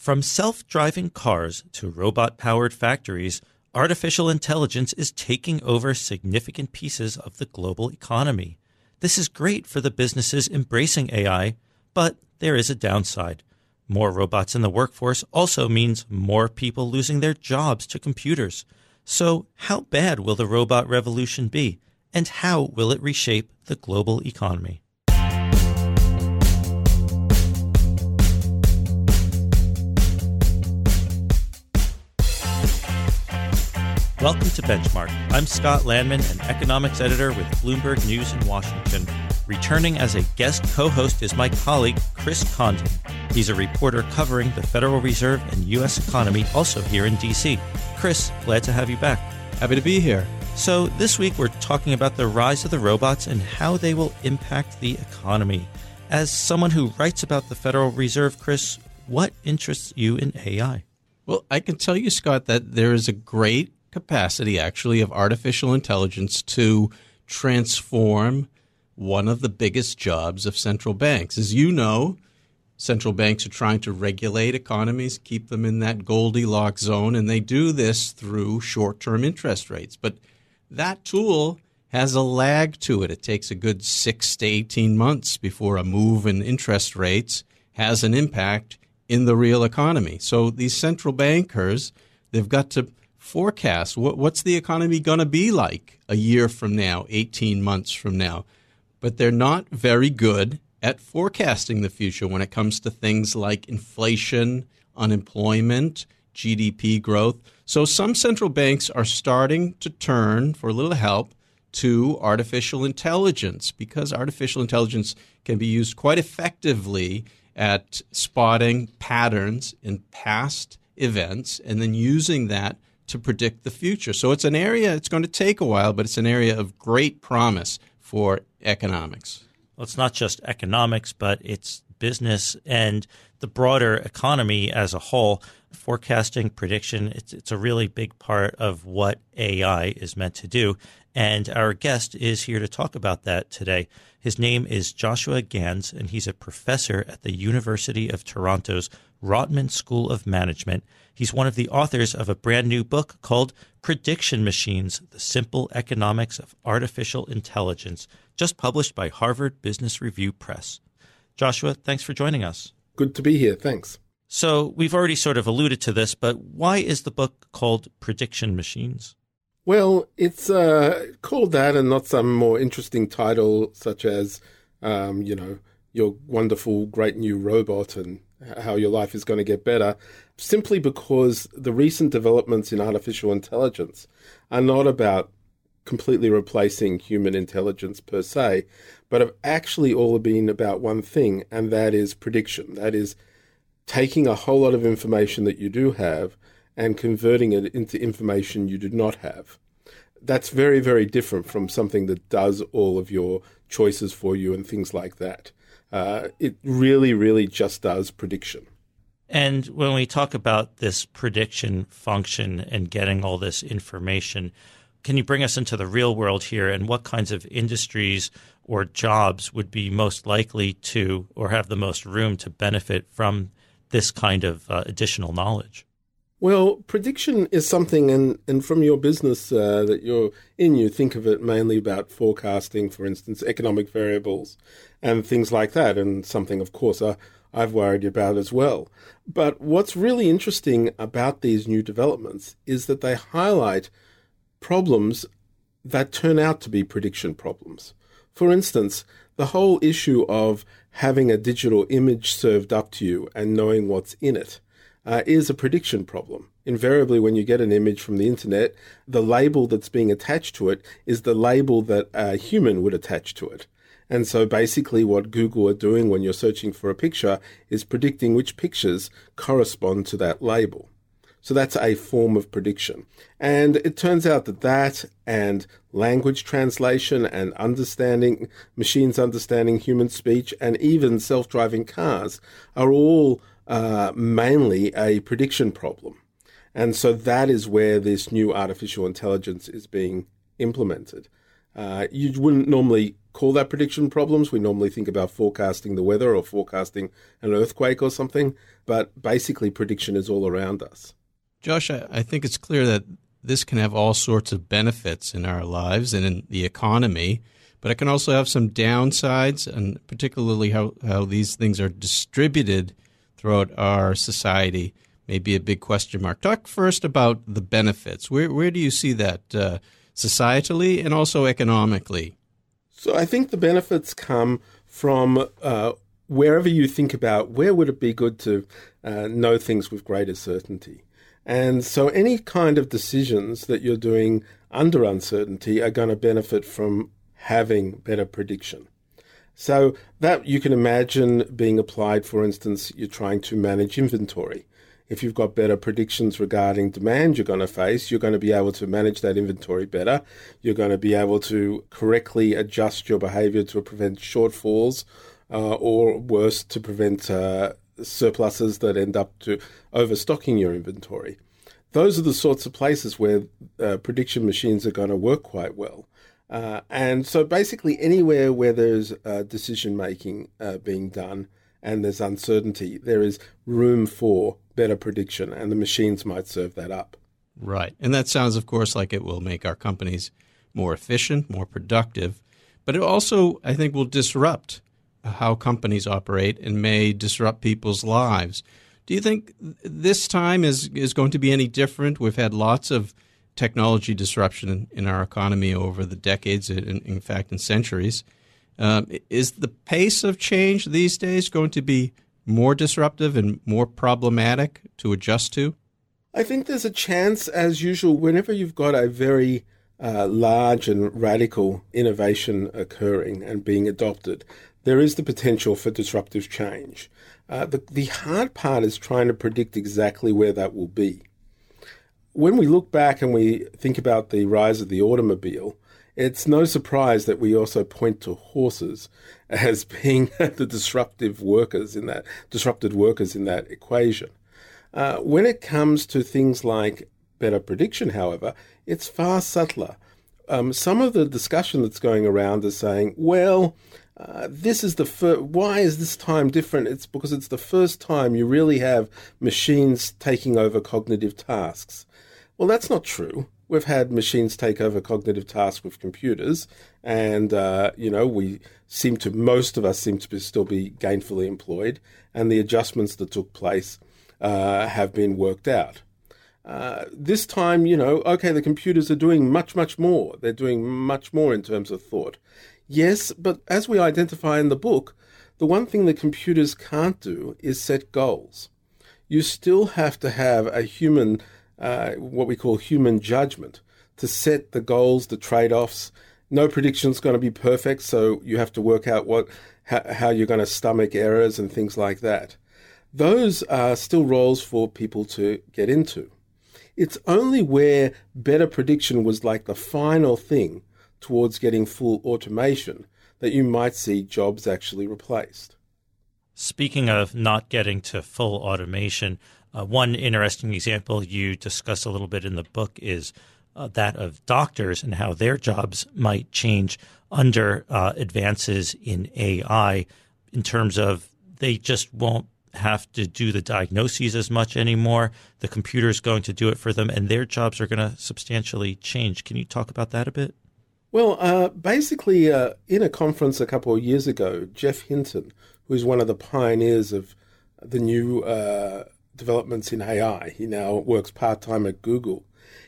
From self-driving cars to robot-powered factories, artificial intelligence is taking over significant pieces of the global economy. This is great for the businesses embracing AI, but there is a downside. More robots in the workforce also means more people losing their jobs to computers. So how bad will the robot revolution be, and how will it reshape the global economy? Welcome to Benchmark. I'm Scott Lanman, an economics editor with Bloomberg News in Washington. Returning as a guest co-host is my colleague, Chris Condon. He's a reporter covering the Federal Reserve and U.S. economy, also here in D.C. Chris, glad to have you back. Happy to be here. So this week, we're talking about the rise of the robots and how they will impact the economy. As someone who writes about the Federal Reserve, Chris, what interests you in AI? Well, I can tell you, Scott, that there is a great capacity, actually, of artificial intelligence to transform one of the biggest jobs of central banks. As you know, central banks are trying to regulate economies, keep them in that Goldilocks zone, and they do this through short-term interest rates. But that tool has a lag to it. It takes a good 6 to 18 months before a move in interest rates has an impact in the real economy. So these central bankers, they've got to forecast. What's the economy going to be like a year from now, 18 months from now? But they're not very good at forecasting the future when it comes to things like inflation, unemployment, GDP growth. So some central banks are starting to turn for a little help to artificial intelligence, because artificial intelligence can be used quite effectively at spotting patterns in past events and then using that to predict the future. So it's an area, it's going to take a while, but it's an area of great promise for economics. Well, it's not just economics, but it's business and the broader economy as a whole. Forecasting, prediction, it's a really big part of what AI is meant to do. And our guest is here to talk about that today. His name is Joshua Gans, and he's a professor at the University of Toronto's Rotman School of Management. He's one of the authors of a brand new book called Prediction Machines: The Simple Economics of Artificial Intelligence, just published by Harvard Business Review Press. Joshua, thanks for joining us. Good to be here. Thanks. So we've already sort of alluded to this, but why is the book called Prediction Machines? Well, it's called that and not some more interesting title such as, Your Wonderful Great New Robot and How Your Life is Going to Get Better, simply because the recent developments in artificial intelligence are not about completely replacing human intelligence per se, but have actually all been about one thing, and that is prediction. That is taking a whole lot of information that you do have and converting it into information you do not have. That's very, very different from something that does all of your choices for you and things like that. It really, really just does prediction. And when we talk about this prediction function and getting all this information, can you bring us into the real world here, and what kinds of industries or jobs would be most likely to or have the most room to benefit from this kind of additional knowledge? Well, prediction is something, and from your business that you're in, you think of it mainly about forecasting, for instance, economic variables and things like that, and something, of course, I've worried about as well. But what's really interesting about these new developments is that they highlight problems that turn out to be prediction problems. For instance, the whole issue of having a digital image served up to you and knowing what's in it is a prediction problem. Invariably, when you get an image from the internet, the label that's being attached to it is the label that a human would attach to it. And so basically what Google are doing when you're searching for a picture is predicting which pictures correspond to that label. So that's a form of prediction. And it turns out that and language translation and understanding, machines understanding human speech, and even self-driving cars are all mainly a prediction problem. And so that is where this new artificial intelligence is being implemented. You wouldn't normally call that prediction problems. We normally think about forecasting the weather or forecasting an earthquake or something, but basically prediction is all around us. Josh, I think it's clear that this can have all sorts of benefits in our lives and in the economy, but it can also have some downsides, and particularly how these things are distributed throughout our society may be a big question mark. Talk first about the benefits. Where do you see that societally and also economically? So I think the benefits come from wherever you think about where would it be good to know things with greater certainty. And so any kind of decisions that you're doing under uncertainty are going to benefit from having better prediction. So that you can imagine being applied, for instance, you're trying to manage inventory. If you've got better predictions regarding demand you're going to face, you're going to be able to manage that inventory better. You're going to be able to correctly adjust your behavior to prevent shortfalls or worse, to prevent surpluses that end up to overstocking your inventory. Those are the sorts of places where prediction machines are going to work quite well. And so basically anywhere where there's decision-making being done and there's uncertainty, there is room for better prediction, and the machines might serve that up. Right. And that sounds, of course, like it will make our companies more efficient, more productive, but it also, I think, will disrupt how companies operate and may disrupt people's lives. Do you think this time is going to be any different? We've had lots of technology disruption in our economy over the decades, in fact, in centuries. Is the pace of change these days going to be more disruptive and more problematic to adjust to? I think there's a chance, as usual, whenever you've got a very large and radical innovation occurring and being adopted, there is the potential for disruptive change. The hard part is trying to predict exactly where that will be. When we look back and we think about the rise of the automobile, it's no surprise that we also point to horses as being the disrupted workers in that equation. When it comes to things like better prediction, however, it's far subtler. Some of the discussion that's going around is saying, well, why is this time different? It's because it's the first time you really have machines taking over cognitive tasks. Well, that's not true. We've had machines take over cognitive tasks with computers, and most of us seem to still be gainfully employed, and the adjustments that took place have been worked out. This time, the computers are doing much, much more. They're doing much more in terms of thought. Yes, but as we identify in the book, the one thing that computers can't do is set goals. You still have to have a human. What we call human judgment, to set the goals, the trade-offs. No prediction's going to be perfect, so you have to work out how you're going to stomach errors and things like that. Those are still roles for people to get into. It's only where better prediction was like the final thing towards getting full automation that you might see jobs actually replaced. Speaking of not getting to full automation, one interesting example you discuss a little bit in the book is that of doctors and how their jobs might change under advances in AI, in terms of they just won't have to do the diagnoses as much anymore. The computer is going to do it for them, and their jobs are going to substantially change. Can you talk about that a bit? Well, basically, in a conference a couple of years ago, Jeff Hinton, who's one of the pioneers of the new developments in AI. He now works part-time at Google.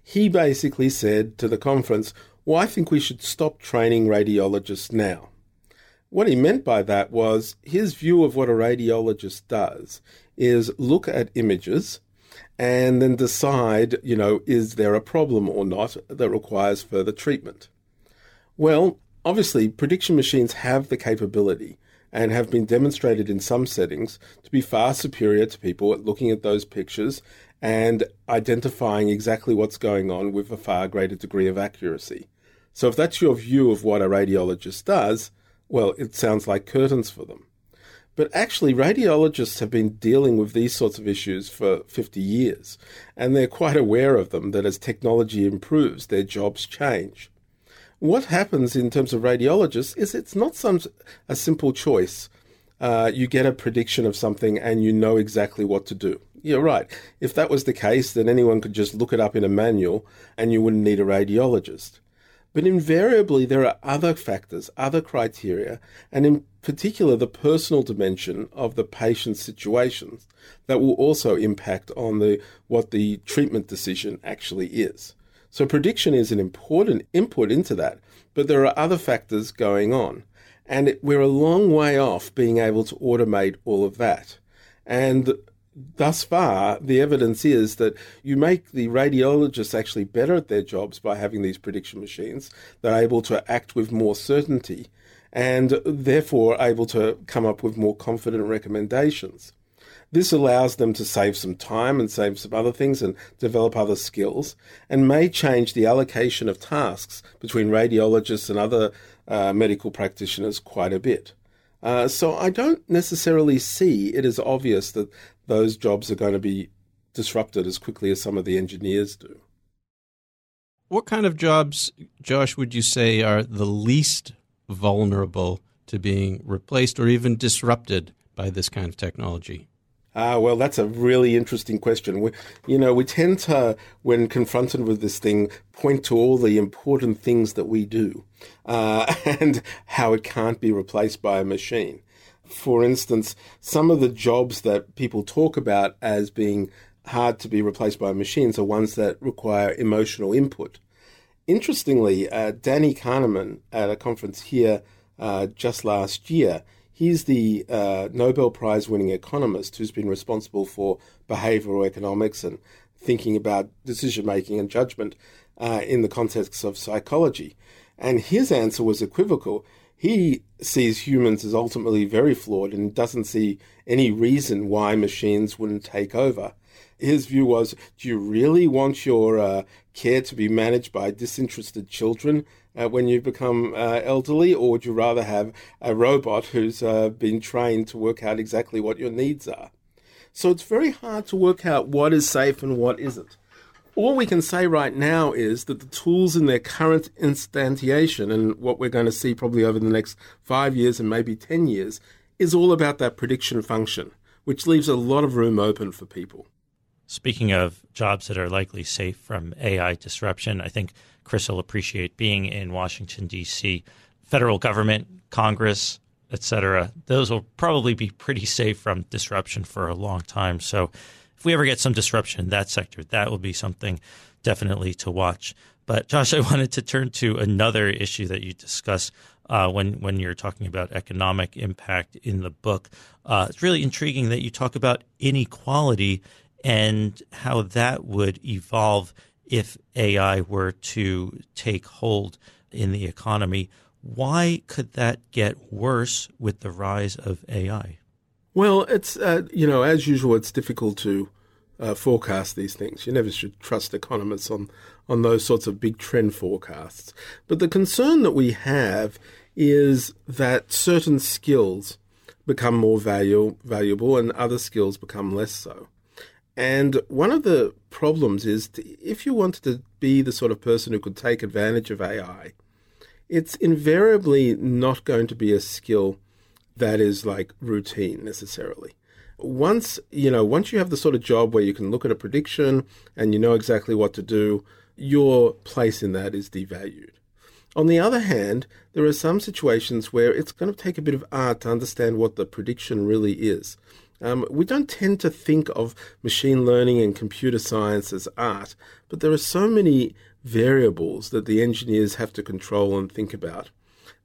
He basically said to the conference, well, I think we should stop training radiologists now. What he meant by that was his view of what a radiologist does is look at images and then decide, is there a problem or not that requires further treatment? Well, obviously, prediction machines have the capability and have been demonstrated in some settings to be far superior to people at looking at those pictures and identifying exactly what's going on with a far greater degree of accuracy. So if that's your view of what a radiologist does, well, it sounds like curtains for them. But actually, radiologists have been dealing with these sorts of issues for 50 years, and they're quite aware of them, that as technology improves, their jobs change. what happens in terms of radiologists is it's not a simple choice. You get a prediction of something and you know exactly what to do. You're right. If that was the case, then anyone could just look it up in a manual and you wouldn't need a radiologist. But invariably, there are other factors, other criteria, and in particular, the personal dimension of the patient's situations that will also impact on what the treatment decision actually is. So prediction is an important input into that, but there are other factors going on. And we're a long way off being able to automate all of that. And thus far, the evidence is that you make the radiologists actually better at their jobs by having these prediction machines. They're able to act with more certainty and therefore able to come up with more confident recommendations. This allows them to save some time and save some other things and develop other skills, and may change the allocation of tasks between radiologists and other medical practitioners quite a bit. So I don't necessarily see it as obvious that those jobs are going to be disrupted as quickly as some of the engineers do. What kind of jobs, Josh, would you say are the least vulnerable to being replaced or even disrupted by this kind of technology? Well, that's a really interesting question. We tend to, when confronted with this thing, point to all the important things that we do and how it can't be replaced by a machine. For instance, some of the jobs that people talk about as being hard to be replaced by machines are ones that require emotional input. Interestingly, Danny Kahneman at a conference here just last year, he's the Nobel Prize-winning economist who's been responsible for behavioral economics and thinking about decision-making and judgment in the context of psychology. And his answer was equivocal. He sees humans as ultimately very flawed and doesn't see any reason why machines wouldn't take over. His view was, do you really want your care to be managed by disinterested children when you become elderly, or would you rather have a robot who's been trained to work out exactly what your needs are? So it's very hard to work out what is safe and what isn't. All we can say right now is that the tools in their current instantiation, and what we're going to see probably over the next 5 years and maybe 10 years, is all about that prediction function, which leaves a lot of room open for people. Speaking of jobs that are likely safe from AI disruption, I think Chris will appreciate being in Washington, D.C. Federal government, Congress, et cetera, those will probably be pretty safe from disruption for a long time. So if we ever get some disruption in that sector, that will be something definitely to watch. But Josh, I wanted to turn to another issue that you discussed when you're talking about economic impact in the book. It's really intriguing that you talk about inequality and how that would evolve if AI were to take hold in the economy. Why could that get worse with the rise of AI? Well, it's as usual, it's difficult to forecast these things. You never should trust economists on those sorts of big trend forecasts. But the concern that we have is that certain skills become more valuable and other skills become less so. And one of the problems is if you wanted to be the sort of person who could take advantage of AI, it's invariably not going to be a skill that is like routine necessarily. Once you have the sort of job where you can look at a prediction and you know exactly what to do, your place in that is devalued. On the other hand, there are some situations where it's going to take a bit of art to understand what the prediction really is. We don't tend to think of machine learning and computer science as art, but there are so many variables that the engineers have to control and think about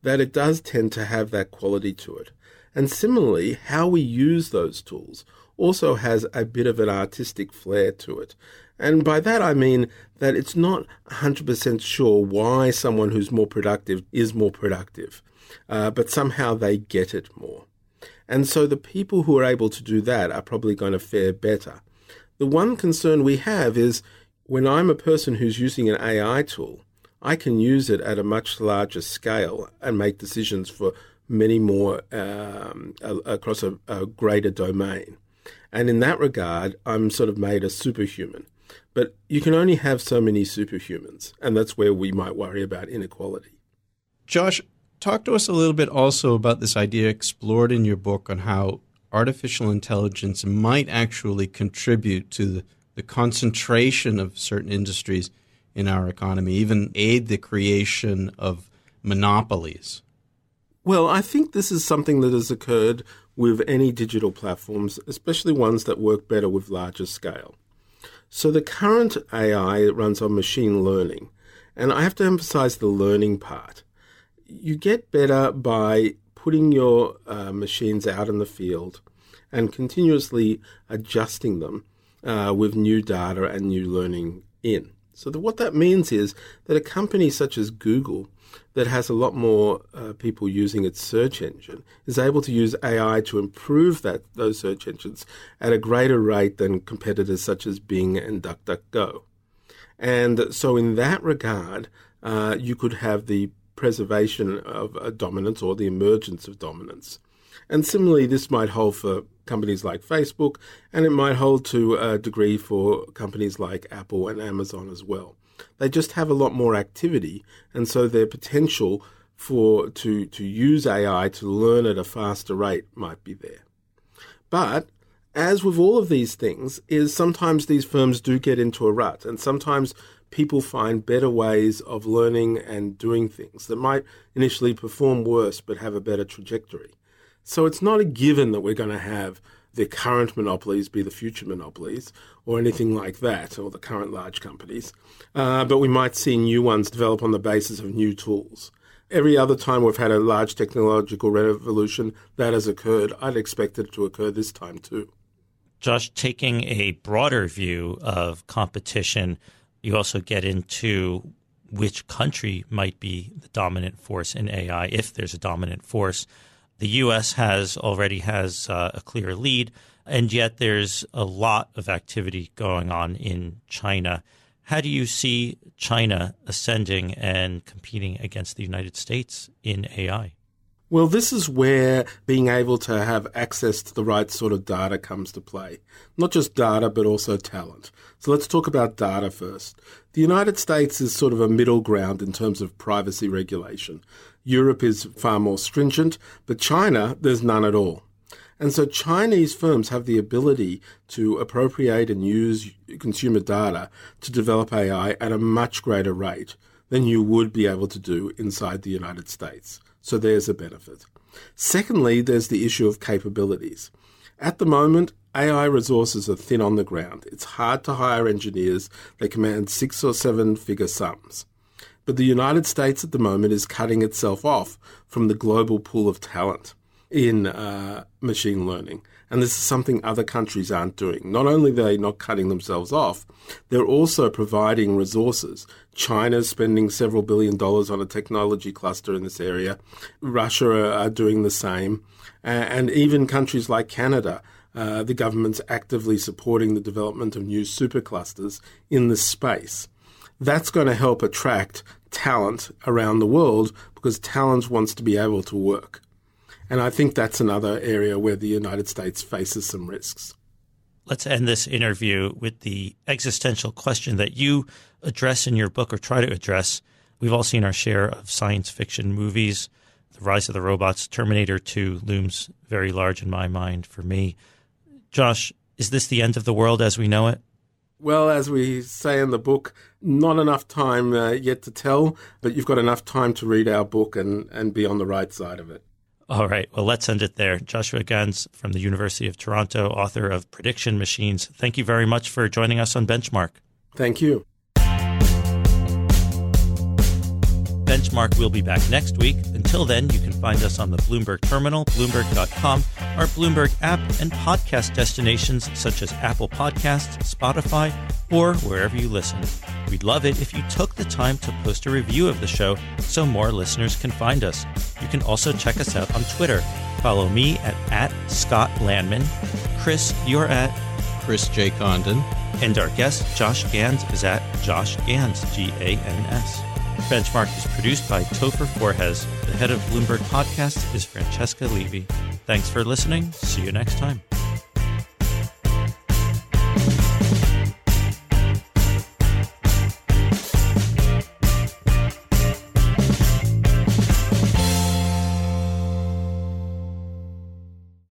that it does tend to have that quality to it. And similarly, how we use those tools also has a bit of an artistic flair to it. And by that I mean that it's not 100% sure why someone who's more productive is more productive, but somehow they get it more. And so the people who are able to do that are probably going to fare better. The one concern we have is when I'm a person who's using an AI tool, I can use it at a much larger scale and make decisions for many more across a greater domain. And in that regard, I'm sort of made a superhuman. But you can only have so many superhumans, and that's where we might worry about inequality. Josh, talk to us a little bit also about this idea explored in your book on how artificial intelligence might actually contribute to the concentration of certain industries in our economy, even aid the creation of monopolies. Well, I think this is something that has occurred with any digital platforms, especially ones that work better with larger scale. So the current AI runs on machine learning, and I have to emphasize the learning part. You get better by putting your machines out in the field and continuously adjusting them with new data and new learning in. So what that means is that a company such as Google, that has a lot more people using its search engine, is able to use AI to improve those search engines at a greater rate than competitors such as Bing and DuckDuckGo. And so in that regard, you could have the preservation of a dominance or the emergence of dominance. And similarly, this might hold for companies like Facebook, and it might hold to a degree for companies like Apple and Amazon as well. They just have a lot more activity, and so their potential to use AI to learn at a faster rate might be there. But as with all of these things, is sometimes these firms do get into a rut, and sometimes people find better ways of learning and doing things that might initially perform worse but have a better trajectory. So it's not a given that we're going to have the current monopolies be the future monopolies or anything like that, or the current large companies, but we might see new ones develop on the basis of new tools. Every other time we've had a large technological revolution, that has occurred. I'd expect it to occur this time too. Josh, taking a broader view of competition, you also get into which country might be the dominant force in AI, if there's a dominant force. The U.S. already has a clear lead, and yet there's a lot of activity going on in China. How do you see China ascending and competing against the United States in AI? Well, this is where being able to have access to the right sort of data comes to play. Not just data, but also talent. So let's talk about data first. The United States is sort of a middle ground in terms of privacy regulation. Europe is far more stringent, but China, there's none at all. And so Chinese firms have the ability to appropriate and use consumer data to develop AI at a much greater rate than you would be able to do inside the United States. So there's a benefit. Secondly, there's the issue of capabilities. At the moment, AI resources are thin on the ground. It's hard to hire engineers. They command 6- or 7-figure sums. But the United States at the moment is cutting itself off from the global pool of talent in machine learning. And this is something other countries aren't doing. Not only are they not cutting themselves off, they're also providing resources. China's spending several $billions on a technology cluster in this area. Russia are doing the same. And even countries like Canada, the government's actively supporting the development of new superclusters in this space. That's going to help attract talent around the world because talent wants to be able to work. And I think that's another area where the United States faces some risks. Let's end this interview with the existential question that you address in your book or try to address. We've all seen our share of science fiction movies. The Rise of the Robots, Terminator 2 looms very large in my mind for me. Josh, is this the end of the world as we know it? Well, as we say in the book, not enough time yet to tell, but you've got enough time to read our book and be on the right side of it. All right. Well, let's end it there. Joshua Gans from the University of Toronto, author of Prediction Machines. Thank you very much for joining us on Benchmark. Thank you. Benchmark will be back next week. Until then, you can find us on the Bloomberg Terminal, Bloomberg.com, our Bloomberg app, and podcast destinations such as Apple Podcasts, Spotify, or wherever you listen. We'd love it if you took the time to post a review of the show so more listeners can find us. You can also check us out on Twitter. Follow me at Scott Lanman. Chris, you're at Chris J. Condon. And our guest, Josh Gans, is at Josh Gans, Gans. Benchmark is produced by Topher Forges. The head of Bloomberg Podcasts is Francesca Levy. Thanks for listening. See you next time.